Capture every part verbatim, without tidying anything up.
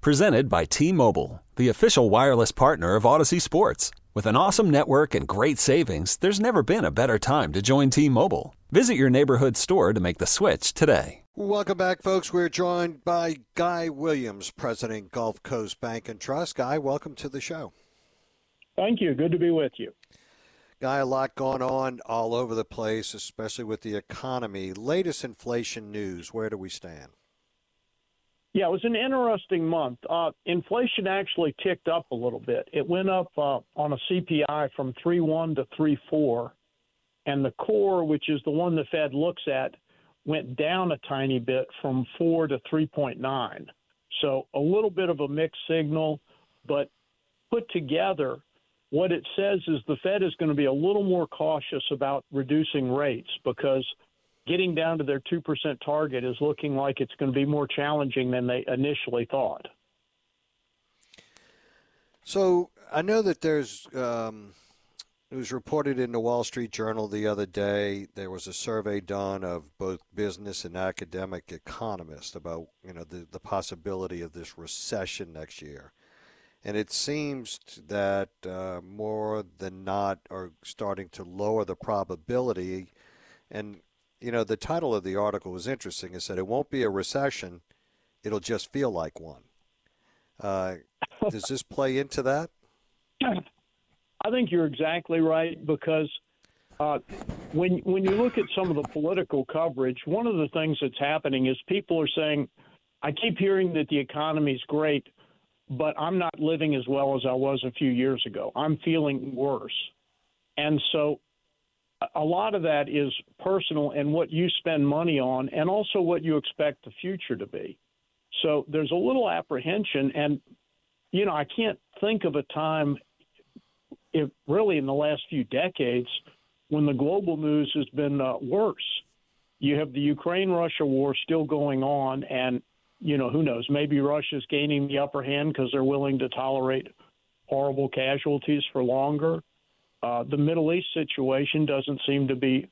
Presented by T-Mobile, the official wireless partner of Odyssey Sports. With an awesome network and great savings, there's never been a better time to join T-Mobile. Visit your neighborhood store to make the switch today. Welcome back, folks. We're joined by Guy Williams, President, Gulf Coast Bank and Trust. Guy, welcome to the show. Thank you. Good to be with you. Guy, a lot going on all over the place, especially with the economy. Latest inflation news, where do we stand? Yeah, it was an interesting month. Uh, inflation actually ticked up a little bit. It went up uh, on a C P I from three point one to three point four, and the core, which is the one the Fed looks at, went down a tiny bit from four to three point nine. So a little bit of a mixed signal, but put together, what it says is the Fed is going to be a little more cautious about reducing rates because getting down to their two percent target is looking like it's going to be more challenging than they initially thought. So I know that there's, um, it was reported in the Wall Street Journal the other day, there was a survey done of both business and academic economists about, you know, the, the possibility of this recession next year. And it seems that uh, more than not are starting to lower the probability. And, you know, the title of the article was interesting. It said, it won't be a recession. It'll just feel like one. Uh, does this play into that? I think you're exactly right, because uh, when when you look at some of the political coverage, one of the things that's happening is people are saying, I keep hearing that the economy's great, but I'm not living as well as I was a few years ago. I'm feeling worse. And so a lot of that is personal and what you spend money on and also what you expect the future to be. So there's a little apprehension. And, you know, I can't think of a time, if really in the last few decades, when the global news has been uh, worse. You have the Ukraine-Russia war still going on, and you know, who knows, maybe Russia's gaining the upper hand because they're willing to tolerate horrible casualties for longer. Uh, the Middle East situation doesn't seem to be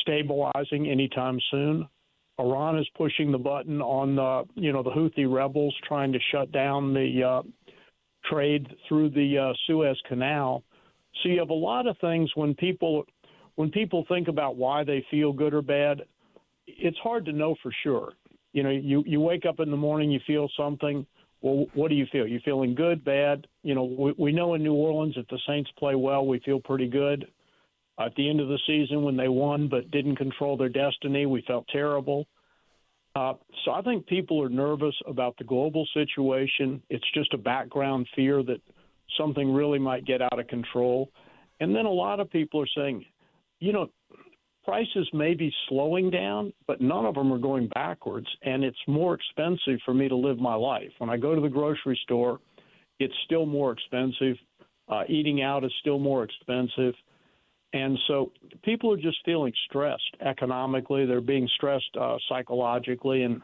stabilizing anytime soon. Iran is pushing the button on, uh, you know, the Houthi rebels trying to shut down the uh, trade through the uh, Suez Canal. So you have a lot of things when people when people think about why they feel good or bad, it's hard to know for sure. You know, you, you wake up in the morning, you feel something. Well, what do you feel? You feeling good, bad? You know, we, we know in New Orleans if the Saints play well, we feel pretty good. At the end of the season when they won but didn't control their destiny, we felt terrible. Uh, so I think people are nervous about the global situation. It's just a background fear that something really might get out of control. And then a lot of people are saying, you know, prices may be slowing down, but none of them are going backwards, and it's more expensive for me to live my life. When I go to the grocery store, it's still more expensive. Uh, eating out is still more expensive. And so people are just feeling stressed economically. They're being stressed uh, psychologically. And,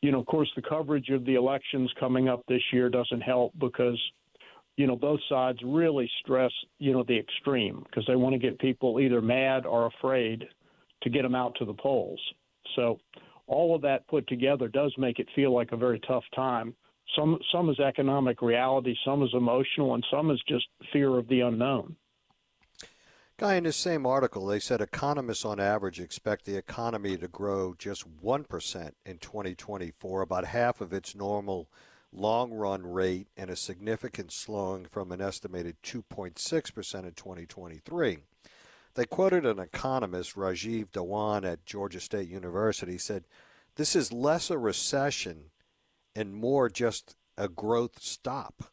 you know, of course, the coverage of the elections coming up this year doesn't help because – you know, both sides really stress, you know, the extreme because they want to get people either mad or afraid to get them out to the polls. So all of that put together does make it feel like a very tough time. Some some is economic reality, some is emotional, and some is just fear of the unknown. Guy, in this same article, they said economists on average expect the economy to grow just one percent in twenty twenty-four, about half of its normal long-run rate, and a significant slowing from an estimated two point six percent in twenty twenty-three. They quoted an economist, Rajiv Dhawan at Georgia State University, said, this is less a recession and more just a growth stop.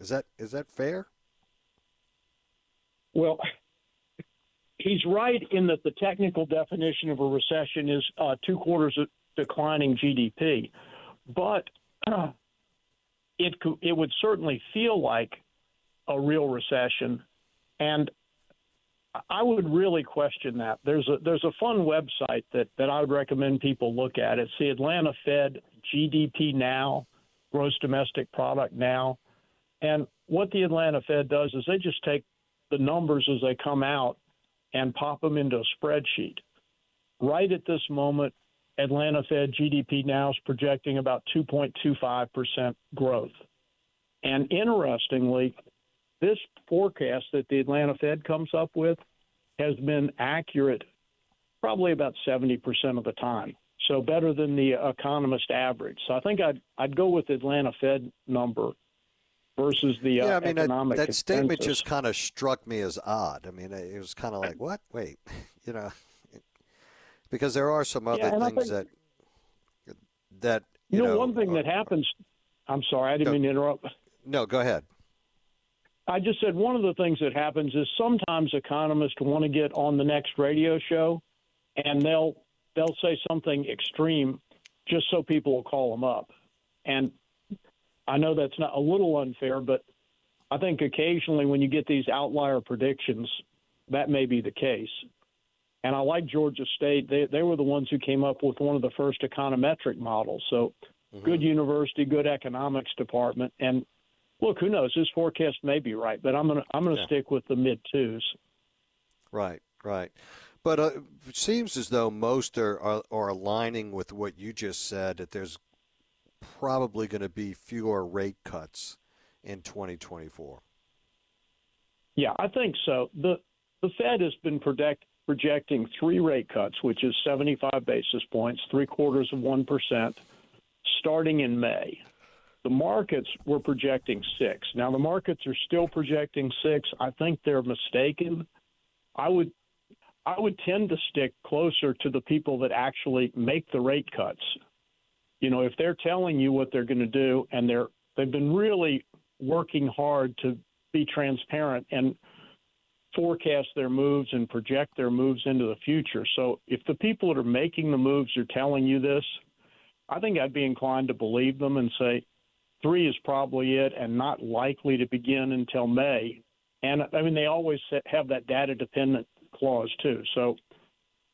Is that is that fair? Well, he's right in that the technical definition of a recession is uh, two quarters of declining G D P. But it it would certainly feel like a real recession, and I would really question that. There's a there's a fun website that, that I would recommend people look at. It's the Atlanta Fed G D P Now, Gross Domestic Product Now. And what the Atlanta Fed does is they just take the numbers as they come out and pop them into a spreadsheet. Right at this moment, Atlanta Fed G D P Now is projecting about two point two five percent growth. And interestingly, this forecast that the Atlanta Fed comes up with has been accurate probably about seventy percent of the time, so better than the economist average. So I think I'd, I'd go with the Atlanta Fed number versus the uh, yeah, I mean, economic I, that consensus. Statement just kind of struck me as odd. I mean, it was kind of like, what? Wait, you know, because there are some other yeah, things think, that, that you, you know, know, one thing are, that happens. I'm sorry, I didn't no, mean to interrupt. No, go ahead. I just said one of the things that happens is sometimes economists want to get on the next radio show, and they'll they'll say something extreme just so people will call them up. And I know that's not a little unfair, but I think occasionally when you get these outlier predictions, that may be the case. And I like Georgia State. They they were the ones who came up with one of the first econometric models. So mm-hmm. good university, good economics department, and look, who knows? His forecast may be right, but I'm gonna I'm gonna yeah. stick with the mid twos. Right, right. But uh, it seems as though most are, are are aligning with what you just said, that there's probably going to be fewer rate cuts in twenty twenty-four. Yeah, I think so. the The Fed has been project, projecting three rate cuts, which is seventy-five basis points, three quarters of one percent, starting in May. The markets were projecting six. Now, the markets are still projecting six. I think they're mistaken. I would I would tend to stick closer to the people that actually make the rate cuts. You know, if they're telling you what they're going to do, and they're they've been really working hard to be transparent and forecast their moves and project their moves into the future. So if the people that are making the moves are telling you this, I think I'd be inclined to believe them and say, three is probably it and not likely to begin until May. And, I mean, they always have that data-dependent clause, too. So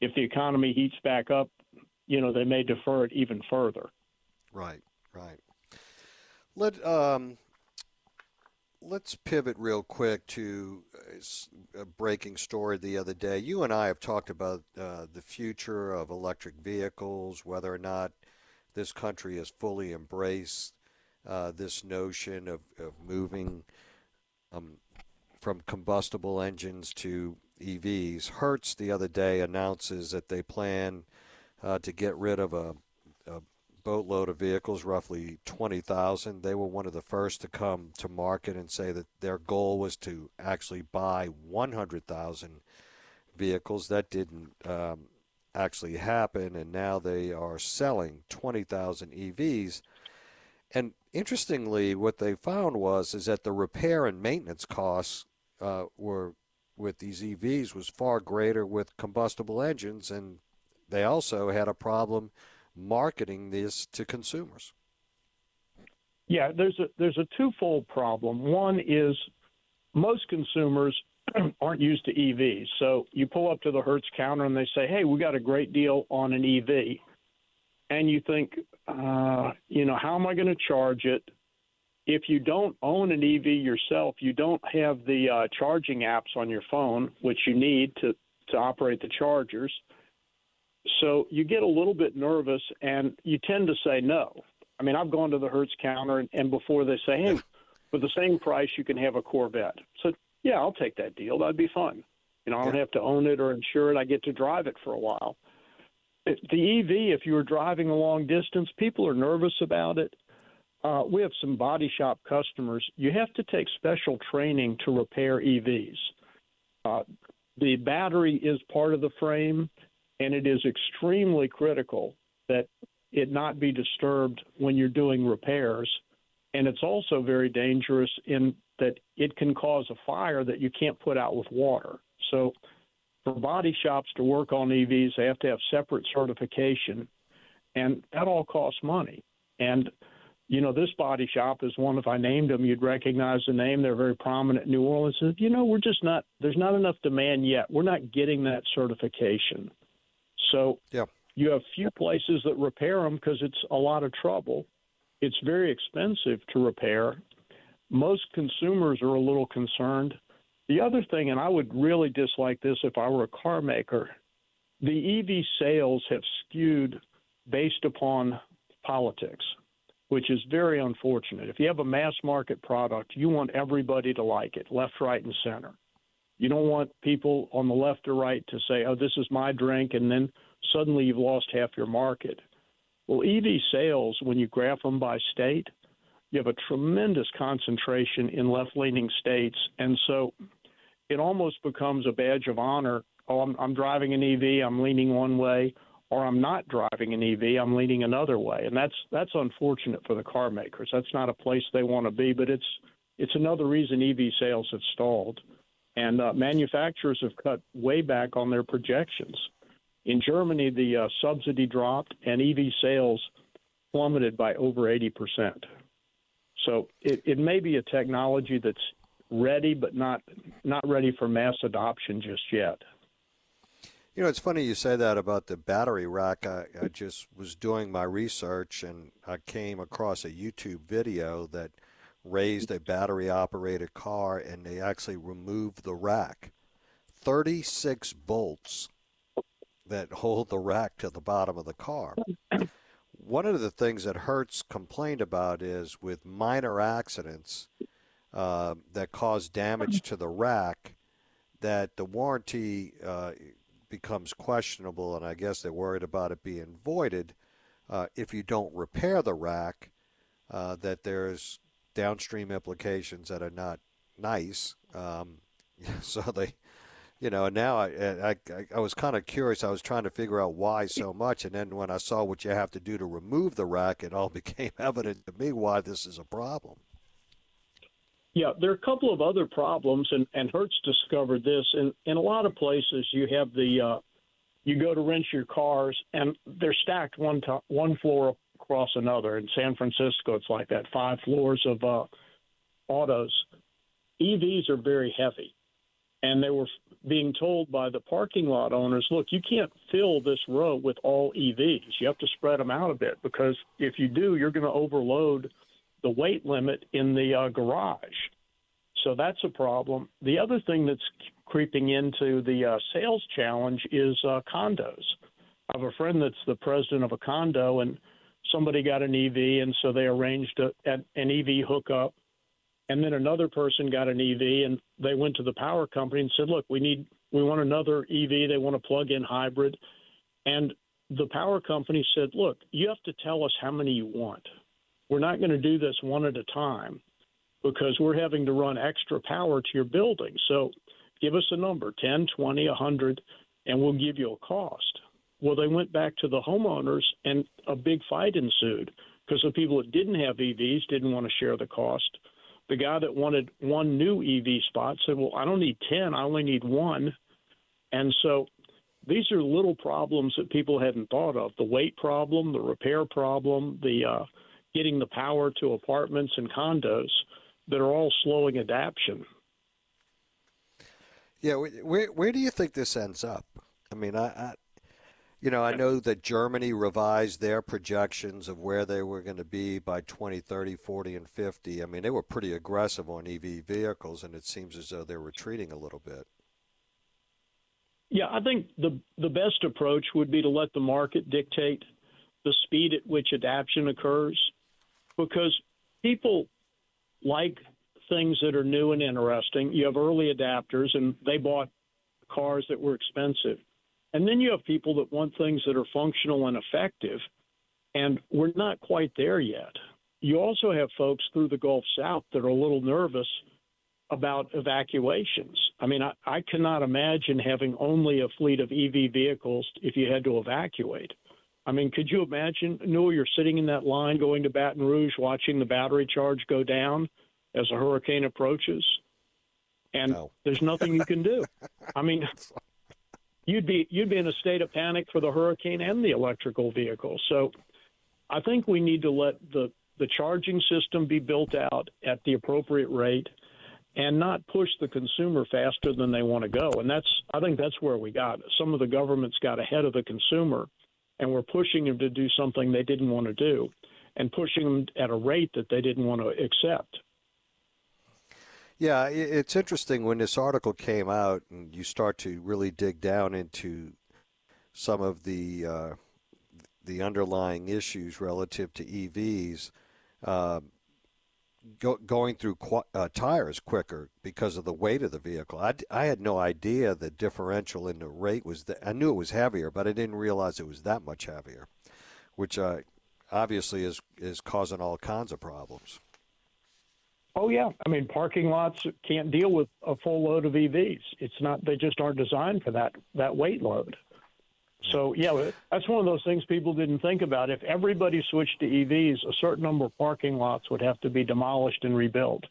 if the economy heats back up, you know, they may defer it even further. Right, right. Let, um, let's pivot real quick to a breaking story the other day. You and I have talked about uh, the future of electric vehicles, whether or not this country has fully embraced Uh, this notion of, of moving um, from combustible engines to E Vs. Hertz the other day announces that they plan uh, to get rid of a, a boatload of vehicles, roughly twenty thousand. They were one of the first to come to market and say that their goal was to actually buy one hundred thousand vehicles. That didn't um, actually happen, and now they are selling twenty thousand E Vs. And interestingly, what they found was is that the repair and maintenance costs uh, were with these E Vs was far greater with combustible engines, and they also had a problem marketing this to consumers. Yeah, there's a there's a twofold problem. One is most consumers aren't used to E Vs, so you pull up to the Hertz counter and they say, "Hey, we got a great deal on an E V," and you think, Uh, you know, how am I going to charge it? If you don't own an E V yourself, you don't have the uh, charging apps on your phone, which you need to, to operate the chargers. So you get a little bit nervous, and you tend to say no. I mean, I've gone to the Hertz counter, and, and before they say, hey, for the same price, you can have a Corvette. So, yeah, I'll take that deal. That'd be fun. You know, I don't have to own it or insure it. I get to drive it for a while. The E V, if you were driving a long distance, people are nervous about it. Uh, we have some body shop customers. You have to take special training to repair E Vs. Uh, the battery is part of the frame, and it is extremely critical that it not be disturbed when you're doing repairs. And it's also very dangerous in that it can cause a fire that you can't put out with water. So for body shops to work on E Vs, they have to have separate certification, and that all costs money. And you know, this body shop is one, if I named them, you'd recognize the name. They're very prominent in New Orleans. Says, you know, we're just not, there's not enough demand yet. We're not getting that certification. So yeah. you have few places that repair them because it's a lot of trouble. It's very expensive to repair. Most consumers are a little concerned. The other thing, and I would really dislike this if I were a car maker, the E V sales have skewed based upon politics, which is very unfortunate. If you have a mass market product, you want everybody to like it, left, right, and center. You don't want people on the left or right to say, oh, this is my drink, and then suddenly you've lost half your market. Well, E V sales, when you graph them by state, you have a tremendous concentration in left-leaning states. And so it almost becomes a badge of honor. Oh, I'm, I'm driving an E V, I'm leaning one way. Or I'm not driving an E V, I'm leaning another way. And that's that's unfortunate for the car makers. That's not a place they want to be, but it's it's another reason E V sales have stalled. And uh, manufacturers have cut way back on their projections. In Germany, the uh, subsidy dropped and E V sales plummeted by over eighty percent. So it, it may be a technology that's ready, but not not ready for mass adoption just yet. You know, it's funny you say that about the battery rack. I, I just was doing my research and I came across a YouTube video that raised a battery-operated car, and they actually removed the rack. thirty-six bolts that hold the rack to the bottom of the car. One of the things that Hertz complained about is with minor accidents uh, that cause damage to the rack, that the warranty uh, becomes questionable, and I guess they're worried about it being voided uh, if you don't repair the rack, uh, that there's downstream implications that are not nice. Um, so they, you know, now I, I, I was kind of curious. I was trying to figure out why so much, and then when I saw what you have to do to remove the rack, it all became evident to me why this is a problem. Yeah, there are a couple of other problems, and, and Hertz discovered this. In, in a lot of places, you have the uh, you go to rinse your cars, and they're stacked one to, one floor across another. In San Francisco, it's like that, five floors of uh, autos. E Vs are very heavy, and they were being told by the parking lot owners, look, you can't fill this row with all E Vs. You have to spread them out a bit, because if you do, you're going to overload the weight limit in the uh, garage. So that's a problem. The other thing that's creeping into the uh, sales challenge is uh, condos. I have a friend that's the president of a condo, and somebody got an E V, and so they arranged a, an E V hookup. And then another person got an E V, and they went to the power company and said, look, we need, we want another E V. They want a plug-in hybrid. And the power company said, look, you have to tell us how many you want. We're not going to do this one at a time because we're having to run extra power to your building. So give us a number, ten, twenty, one hundred, and we'll give you a cost. Well, they went back to the homeowners, and a big fight ensued because the people that didn't have E Vs didn't want to share the cost. The guy that wanted one new E V spot said, well, I don't need ten, I only need one. And so these are little problems that people hadn't thought of, the weight problem, the repair problem, the uh, – getting the power to apartments and condos that are all slowing adoption. Yeah, where where do you think this ends up? I mean, I, I you know, I know that Germany revised their projections of where they were going to be by twenty, thirty, forty, and fifty. I mean, they were pretty aggressive on E V vehicles, and it seems as though they're retreating a little bit. Yeah, I think the the best approach would be to let the market dictate the speed at which adoption occurs, because people like things that are new and interesting. You have early adopters, and they bought cars that were expensive. And then you have people that want things that are functional and effective, and we're not quite there yet. You also have folks through the Gulf South that are a little nervous about evacuations. I mean, I, I cannot imagine having only a fleet of E V vehicles if you had to evacuate. I mean, could you imagine, Newell, you're sitting in that line going to Baton Rouge, watching the battery charge go down as a hurricane approaches, and no. There's nothing you can do. I mean, you'd be you'd be in a state of panic for the hurricane and the electrical vehicle. So I think we need to let the, the charging system be built out at the appropriate rate and not push the consumer faster than they want to go. And that's, I think that's where we got. Some of the governments got ahead of the consumer and were pushing them to do something they didn't want to do and pushing them at a rate that they didn't want to accept. Yeah, it's interesting when this article came out and you start to really dig down into some of the uh, the underlying issues relative to E Vs. Uh, Go, going through qu- uh, tires quicker because of the weight of the vehicle. I, I had no idea the differential in the rate was that. I knew it was heavier, but I didn't realize it was that much heavier, which uh, obviously is, is causing all kinds of problems. Oh, yeah. I mean, parking lots can't deal with a full load of E Vs. It's not, they just aren't designed for that, that weight load. So, yeah, that's one of those things people didn't think about. If everybody switched to E Vs, a certain number of parking lots would have to be demolished and rebuilt.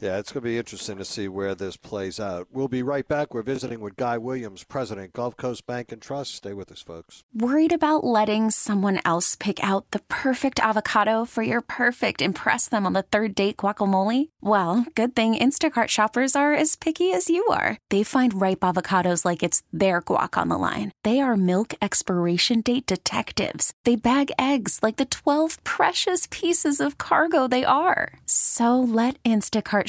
Yeah, it's going to be interesting to see where this plays out. We'll be right back. We're visiting with Guy Williams, president, Gulf Coast Bank and Trust. Stay with us, folks. Worried about letting someone else pick out the perfect avocado for your perfect impress them on the third date guacamole? Well, good thing Instacart shoppers are as picky as you are. They find ripe avocados like it's their guac on the line. They are milk expiration date detectives. They bag eggs like the twelve precious pieces of cargo they are. So let Instacart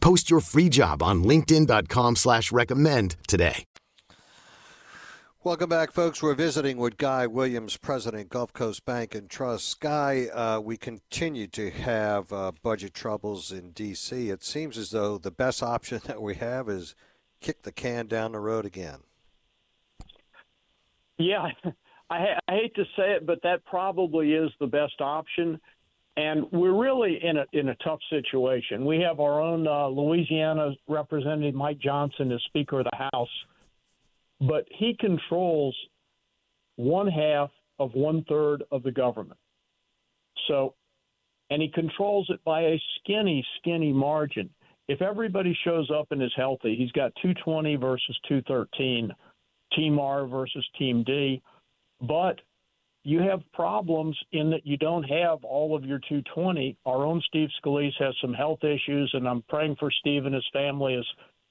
Post your free job on linkedin dot com slash recommend today. Welcome back, folks. We're visiting with Guy Williams, president, Gulf Coast Bank and Trust. Guy, uh, we continue to have uh, budget troubles in D C. It seems as though the best option that we have is kick the can down the road again. Yeah, I, I hate to say it, but that probably is the best option. And we're really in a in a tough situation. We have our own uh, Louisiana Representative Mike Johnson as Speaker of the House, but he controls one half of one third of the government. So, and he controls it by a skinny, skinny margin. If everybody shows up and is healthy, he's got two twenty versus two thirteen, Team R versus Team D, but you have problems in that you don't have all of your two twenty. Our own Steve Scalise has some health issues, and I'm praying for Steve and his family as,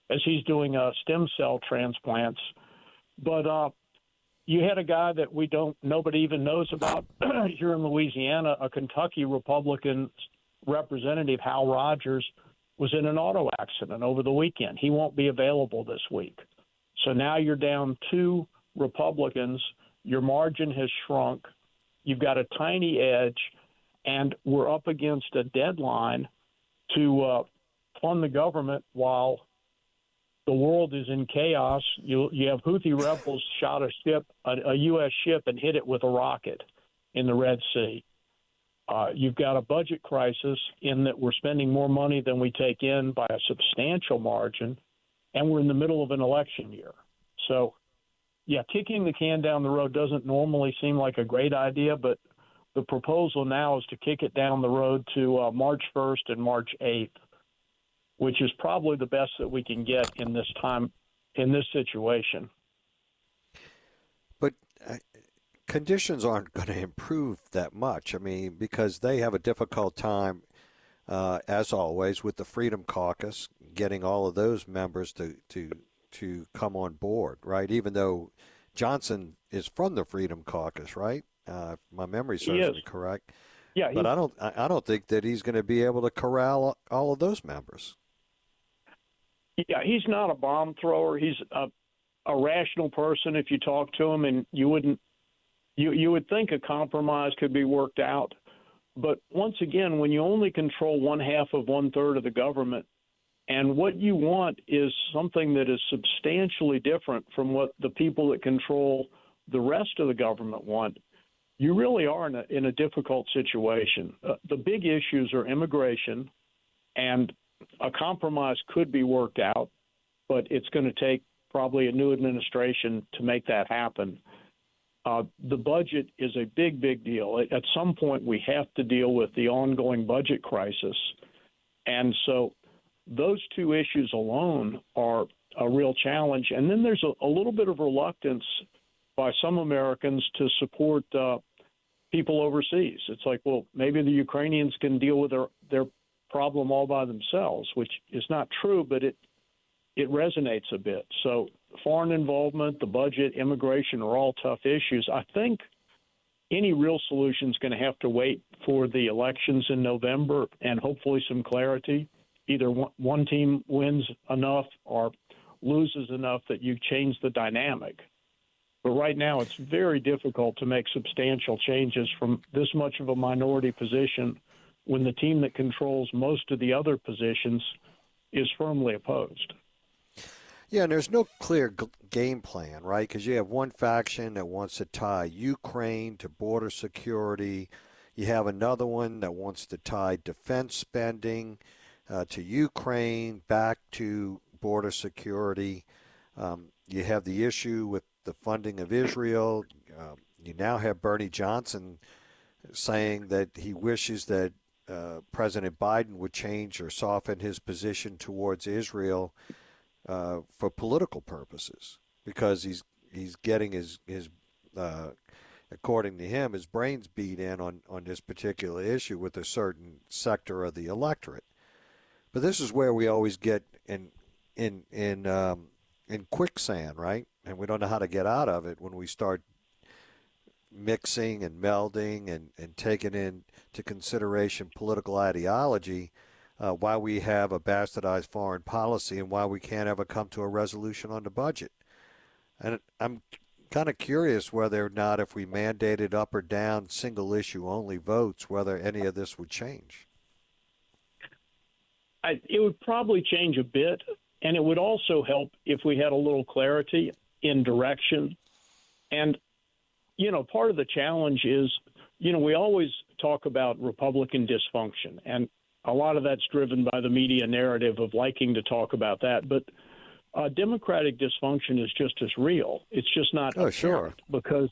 as he's doing uh, stem cell transplants. But uh, you had a guy that we don't, nobody even knows about here in Louisiana, a Kentucky Republican representative, Hal Rogers, was in an auto accident over the weekend. He won't be available this week. So now you're down two Republicans. Your margin has shrunk. You've got a tiny edge, and we're up against a deadline to uh, fund the government while the world is in chaos. You, you have Houthi rebels shot a ship, a, a U S ship, and hit it with a rocket in the Red Sea. Uh, you've got a budget crisis in that we're spending more money than we take in by a substantial margin, and we're in the middle of an election year. So, yeah, kicking the can down the road doesn't normally seem like a great idea, but the proposal now is to kick it down the road to uh, March first and March eighth, which is probably the best that we can get in this time, in this situation. But uh, conditions aren't going to improve that much. I mean, because they have a difficult time, uh, as always, with the Freedom Caucus, getting all of those members to, to to come on board, right? Even though Johnson is from the Freedom Caucus, right? Uh, if my memory serves me correct. Yeah, but I don't. I don't think that he's going to be able to corral all of those members. Yeah, he's not a bomb thrower. He's a, a rational person. If you talk to him, and you wouldn't, you you would think a compromise could be worked out. But once again, when you only control one half of one third of the government, and what you want is something that is substantially different from what the people that control the rest of the government want, you really are in a, in a difficult situation. Uh, the big issues are immigration, and a compromise could be worked out, but it's going to take probably a new administration to make that happen. Uh, the budget is a big, big deal. At some point, we have to deal with the ongoing budget crisis. And so those two issues alone are a real challenge. And then there's a, a little bit of reluctance by some Americans to support uh, people overseas. It's like, well, maybe the Ukrainians can deal with their, their problem all by themselves, which is not true, but it it resonates a bit. So foreign involvement, the budget, immigration are all tough issues. I think any real solution is going to have to wait for the elections in November and hopefully some clarity. Either one, one team wins enough or loses enough that you change the dynamic. But right now, it's very difficult to make substantial changes from this much of a minority position when the team that controls most of the other positions is firmly opposed. Yeah, and there's no clear g- game plan, right? Because you have one faction that wants to tie Ukraine to border security. You have another one that wants to tie defense spending uh, to Ukraine back to border security. Um, you have the issue with the funding of Israel. Um, you now have Bernie Johnson saying that he wishes that uh, President Biden would change or soften his position towards Israel uh, for political purposes, because he's he's getting his his uh, according to him, his brains beat in on on this particular issue with a certain sector of the electorate. But this is where we always get in in in um, in quicksand, right? And we don't know how to get out of it when we start mixing and melding and, and taking into consideration political ideology, uh, why we have a bastardized foreign policy and why we can't ever come to a resolution on the budget. And I'm kind of curious whether or not, if we mandated up or down single issue only votes, whether any of this would change. I, it would probably change a bit, and it would also help if we had a little clarity in direction. And, you know, part of the challenge is, you know, we always talk about Republican dysfunction, and a lot of that's driven by the media narrative of liking to talk about that. But uh, Democratic dysfunction is just as real. It's just not oh, sure. Because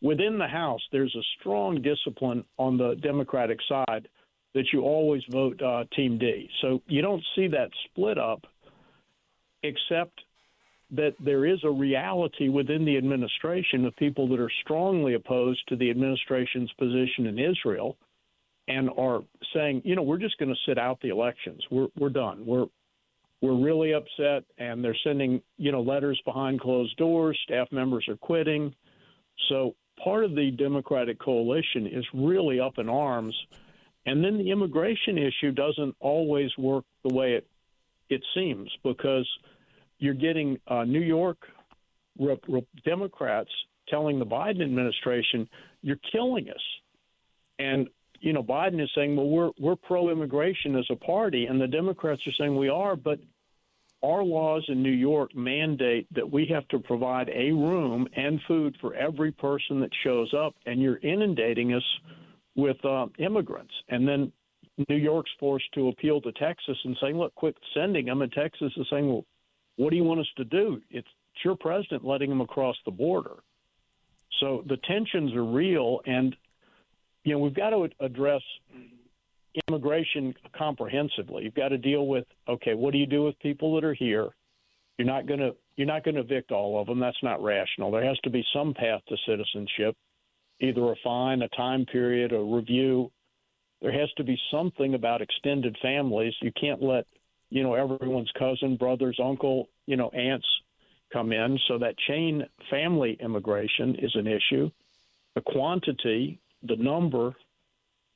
within the House, there's a strong discipline on the Democratic side that you always vote uh, Team D. So you don't see that split up, except that there is a reality within the administration of people that are strongly opposed to the administration's position in Israel and are saying, you know, we're just going to sit out the elections. We're we're done. We're we're really upset, and they're sending, you know, letters behind closed doors. Staff members are quitting. So part of the Democratic coalition is really up in arms. And then the immigration issue doesn't always work the way it it seems, because you're getting uh, New York re- re- Democrats telling the Biden administration, you're killing us. And, you know, Biden is saying, well, we're we're pro-immigration as a party. And the Democrats are saying we are. But our laws in New York mandate that we have to provide a room and food for every person that shows up. And you're inundating us with uh, immigrants. And then New York's forced to appeal to Texas and saying, look, quit sending them. And Texas is saying, well, what do you want us to do? It's your president letting them across the border. So the tensions are real, and you know we've got to address immigration comprehensively. You've got to deal with, okay, what do you do with people that are here? You're not going to you're not going to evict all of them. That's not rational. There has to be some path to citizenship. either refine a time period, a review. There has to be something about extended families. You can't let, you know, everyone's cousin, brothers, uncle, you know, aunts come in. So that chain family immigration is an issue. The quantity, the number,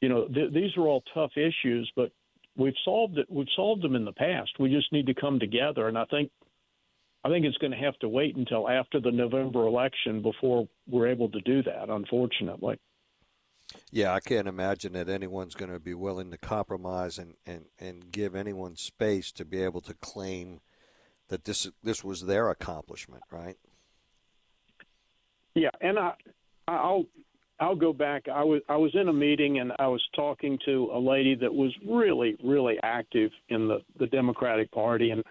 you know, th- these are all tough issues, but we've solved it. We've solved them in the past. We just need to come together. And I think I think it's going to have to wait until after the November election before we're able to do that, unfortunately. Yeah, I can't imagine that anyone's going to be willing to compromise and, and, and give anyone space to be able to claim that this this was their accomplishment, right? Yeah, and I, I'll I'll go back. I was I was in a meeting and I was talking to a lady that was really, really active in the, the Democratic Party, and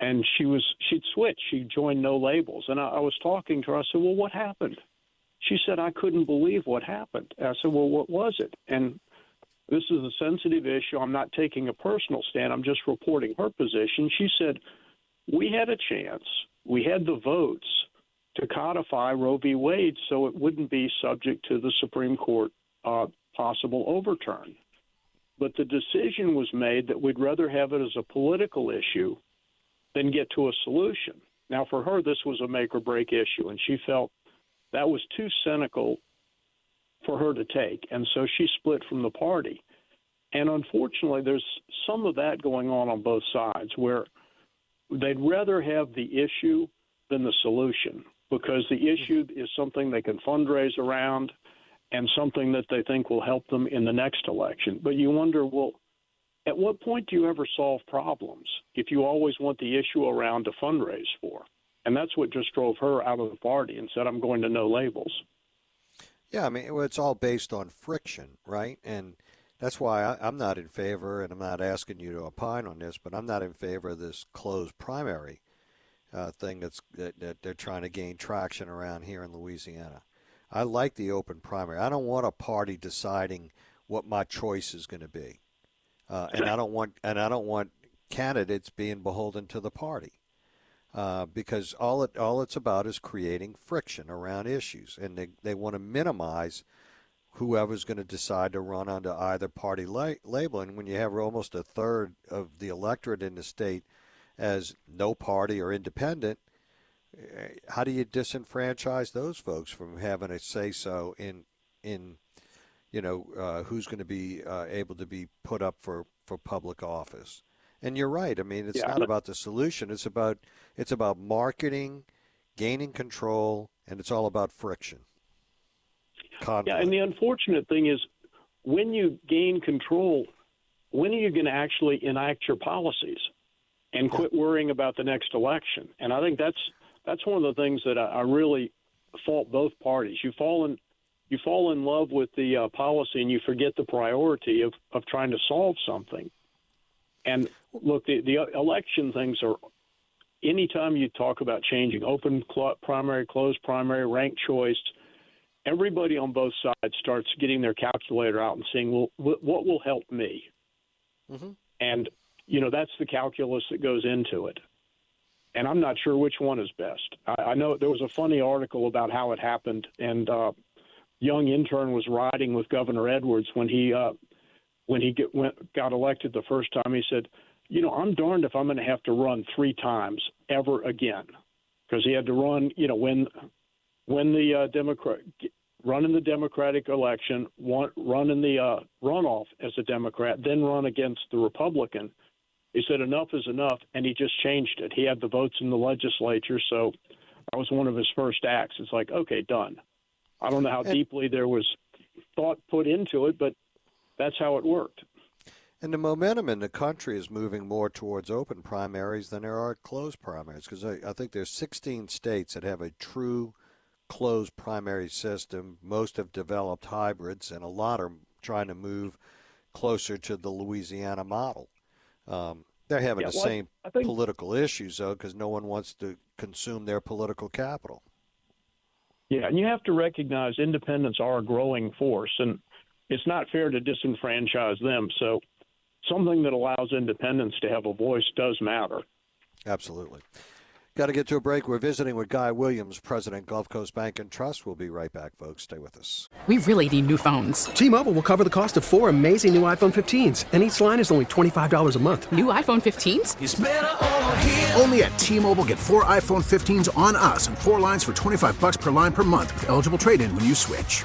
and she was she'd switched. She joined No Labels, and I, I was talking to her. I said, "Well, what happened?" She said, "I couldn't believe what happened." I said, "Well, what was it?" And this is a sensitive issue. I'm not taking a personal stand. I'm just reporting her position. She said, "We had a chance. We had the votes to codify Roe v. Wade so it wouldn't be subject to the Supreme Court uh, possible overturn. But the decision was made that we'd rather have it as a political issue than get to a solution." Now, for her, this was a make or break issue, and she felt that was too cynical for her to take, and so she split from the party. And unfortunately, there's some of that going on on both sides, where they'd rather have the issue than the solution, because the issue is something they can fundraise around and something that they think will help them in the next election. But you wonder, well, at what point do you ever solve problems if you always want the issue around to fundraise for? And that's what just drove her out of the party and said, "I'm going to No Labels." Yeah, I mean, it's all based on friction, right? And that's why I, I'm not in favor, and I'm not asking you to opine on this, but I'm not in favor of this closed primary uh, thing that's that, that they're trying to gain traction around here in Louisiana. I like the open primary. I don't want a party deciding what my choice is going to be, uh, and I don't want and I don't want candidates being beholden to the party. Uh, because all it all it's about is creating friction around issues, and they, they want to minimize whoever's going to decide to run under either party la- label. And when you have almost a third of the electorate in the state as no party or independent, how do you disenfranchise those folks from having a say-so in in you know uh, who's going to be uh, able to be put up for, for public office? And you're right. I mean, it's yeah, not about the solution. It's about it's about marketing, gaining control, and it's all about friction. Conflict. Yeah, and the unfortunate thing is, when you gain control, when are you going to actually enact your policies and quit worrying about the next election? And I think that's that's one of the things that I, I really fault both parties. You fall in you fall in love with the uh, policy and you forget the priority of, of trying to solve something. And look, the, the election things are, anytime you talk about changing open cl- primary, closed primary, ranked choice, everybody on both sides starts getting their calculator out and seeing, well, wh- what will help me? Mm-hmm. And, you know, that's the calculus that goes into it. And I'm not sure which one is best. I, I know there was a funny article about how it happened, and uh, young intern was riding with Governor Edwards when he uh, – When he get, went, got elected the first time, he said, you know, "I'm darned if I'm going to have to run three times ever again," because he had to run, you know, when when the uh, Democrat run in the Democratic election, one, run in the uh, runoff as a Democrat, then run against the Republican. He said, "Enough is enough," and he just changed it. He had the votes in the legislature, so that was one of his first acts. It's like, okay, done. I don't know how deeply there was thought put into it, but that's how it worked. And the momentum in the country is moving more towards open primaries than there are closed primaries, because I, I think there's sixteen states that have a true closed primary system. Most have developed hybrids, and a lot are trying to move closer to the Louisiana model. Um, they're having yeah, the well, same I think... political issues, though, because no one wants to consume their political capital. Yeah, and you have to recognize independents are a growing force, and it's not fair to disenfranchise them. So something that allows independents to have a voice does matter. Absolutely. Got to get to a break. We're visiting with Guy Williams, president, Gulf Coast Bank and Trust. We'll be right back, folks. Stay with us. We really need new phones. T-Mobile will cover the cost of four amazing new iPhone fifteens, and each line is only twenty-five dollars a month. New iPhone fifteens? It's better over here. Only at T-Mobile, get four iPhone fifteens on us and four lines for twenty-five dollars per line per month with eligible trade-in when you switch.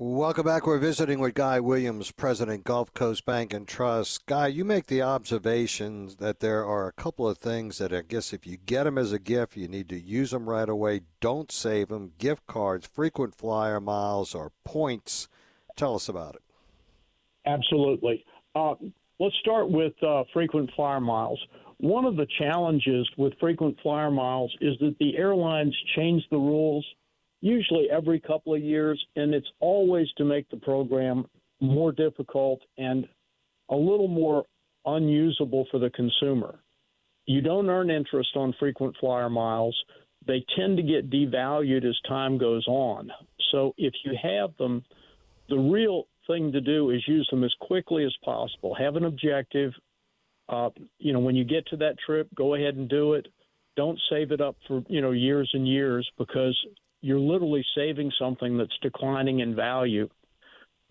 Welcome back. We're visiting with Guy Williams, president, Gulf Coast Bank and Trust. Guy, you make the observations that there are a couple of things that I guess if you get them as a gift, you need to use them right away. Don't save them. Gift cards, frequent flyer miles, or points. Tell us about it. Absolutely. Uh, let's start with uh, frequent flyer miles. One of the challenges with frequent flyer miles is that the airlines change the rules usually every couple of years, and it's always to make the program more difficult and a little more unusable for the consumer. You don't earn interest on frequent flyer miles. They tend to get devalued as time goes on. So if you have them, the real thing to do is use them as quickly as possible. Have an objective. Uh, you know, when you get to that trip, go ahead and do it. Don't save it up for, you know, years and years, because you're literally saving something that's declining in value.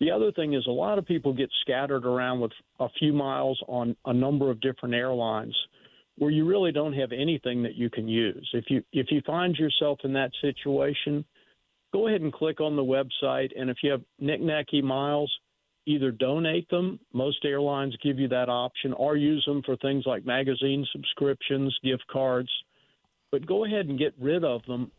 The other thing is a lot of people get scattered around with a few miles on a number of different airlines where you really don't have anything that you can use. If you if you find yourself in that situation, go ahead and click on the website, and if you have knick-knacky miles, either donate them, most airlines give you that option, or use them for things like magazine subscriptions, gift cards. But go ahead and get rid of them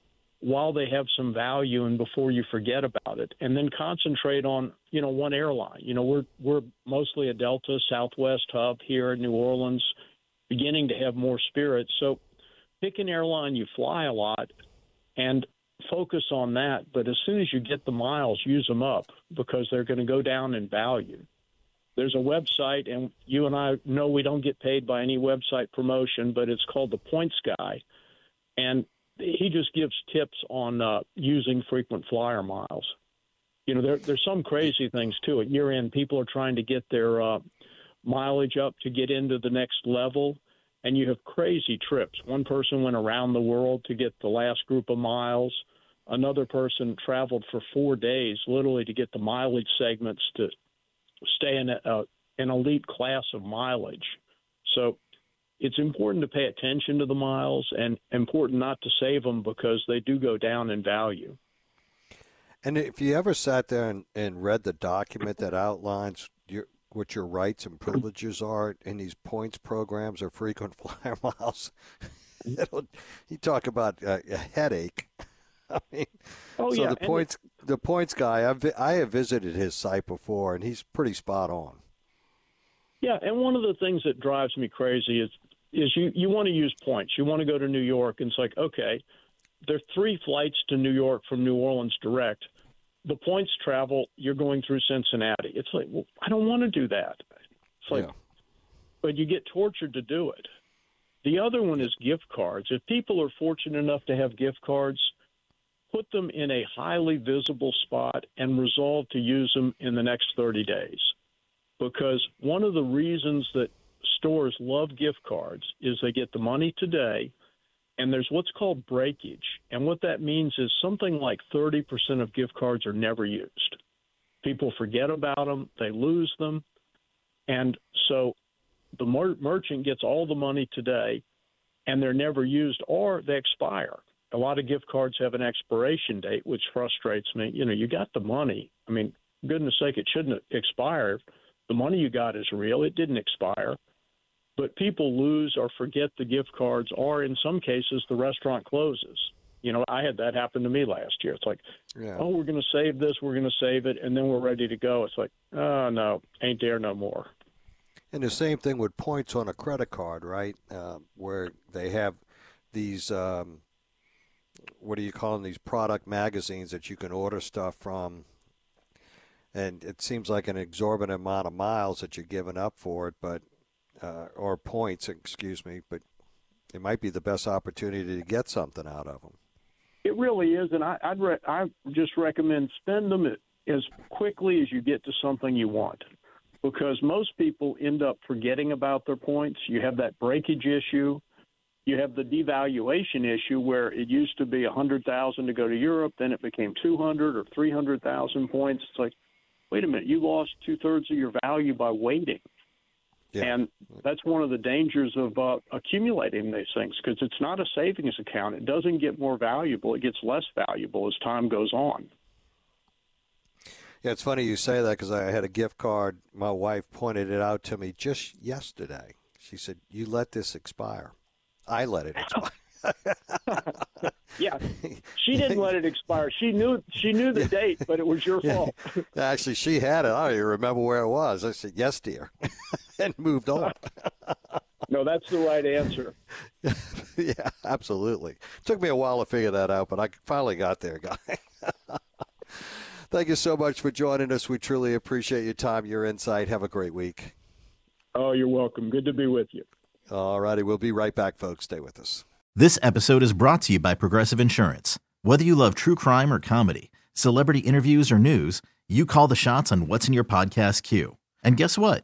while they have some value and before you forget about it, and then concentrate on, you know, one airline. You know, we're we're mostly a Delta Southwest hub here in New Orleans, beginning to have more Spirit. So pick an airline you fly a lot and focus on that. But as soon as you get the miles, use them up, because they're going to go down in value. There's a website, and you and I know we don't get paid by any website promotion, but it's called the Points Guy. And he just gives tips on uh, using frequent flyer miles. You know, there, there's some crazy things, too. At year-end, people are trying to get their uh, mileage up to get into the next level, and you have crazy trips. One person went around the world to get the last group of miles. Another person traveled for four days, literally, to get the mileage segments to stay in a, uh, an elite class of mileage. So it's important to pay attention to the miles, and important not to save them, because they do go down in value. And if you ever sat there and, and read the document that outlines your, what your rights and privileges are in these points programs or frequent flyer miles, it'll, you talk about a, a headache. I mean, oh, so yeah. the, points, the points guy, I've, I have visited his site before, and he's pretty spot on. Yeah, and one of the things that drives me crazy is is you, you want to use points. You want to go to New York, and it's like, okay, there are three flights to New York from New Orleans direct. The points travel, you're going through Cincinnati. It's like, well, I don't want to do that. It's like, yeah. But you get tortured to do it. The other one is gift cards. If people are fortunate enough to have gift cards, put them in a highly visible spot and resolve to use them in the next thirty days. Because one of the reasons that stores love gift cards is they get the money today, and there's what's called breakage. And what that means is something like thirty percent of gift cards are never used. People forget about them. They lose them. And so the mer- merchant gets all the money today, and they're never used, or they expire. A lot of gift cards have an expiration date, which frustrates me. You know, you got the money. I mean, goodness sake, it shouldn't expire. The money you got is real. It didn't expire. but people lose or forget the gift cards, or in some cases, the restaurant closes. You know, I had that happen to me last year. It's like, yeah. oh, we're going to save this, we're going to save it, and then we're ready to go. It's like, oh, no, ain't there no more. And the same thing with points on a credit card, right, uh, where they have these, um, what do you call them, these product magazines that you can order stuff from. And it seems like an exorbitant amount of miles that you're giving up for it, but uh, or points, excuse me, but it might be the best opportunity to get something out of them. It really is, and I, I'd re- I just recommend spend them as quickly as you get to something you want, because most people end up forgetting about their points. You have that breakage issue. You have the devaluation issue where it used to be one hundred thousand to go to Europe, then it became two hundred or three hundred thousand points. It's like, wait a minute, you lost two-thirds of your value by waiting. Yeah. And that's one of the dangers of uh, accumulating these things, because it's not a savings account. It doesn't get more valuable. It gets less valuable as time goes on. Yeah, it's funny you say that, because I had a gift card. My wife pointed it out to me just yesterday. She said, you let this expire. I let it expire. Yeah, she didn't let it expire. She knew she knew the date, but it was your fault. Actually, she had it. I don't even remember where it was. I said, yes, dear, and moved on. No, that's the right answer. Yeah, absolutely. Took me a while to figure that out, but I finally got there, Guy. Thank you so much for joining us. We truly appreciate your time, your insight. Have a great week. Oh, you're welcome. Good to be with you. All righty. We'll be right back, folks. Stay with us. This episode is brought to you by Progressive Insurance. Whether you love true crime or comedy, celebrity interviews or news, you call the shots on what's in your podcast queue. And guess what?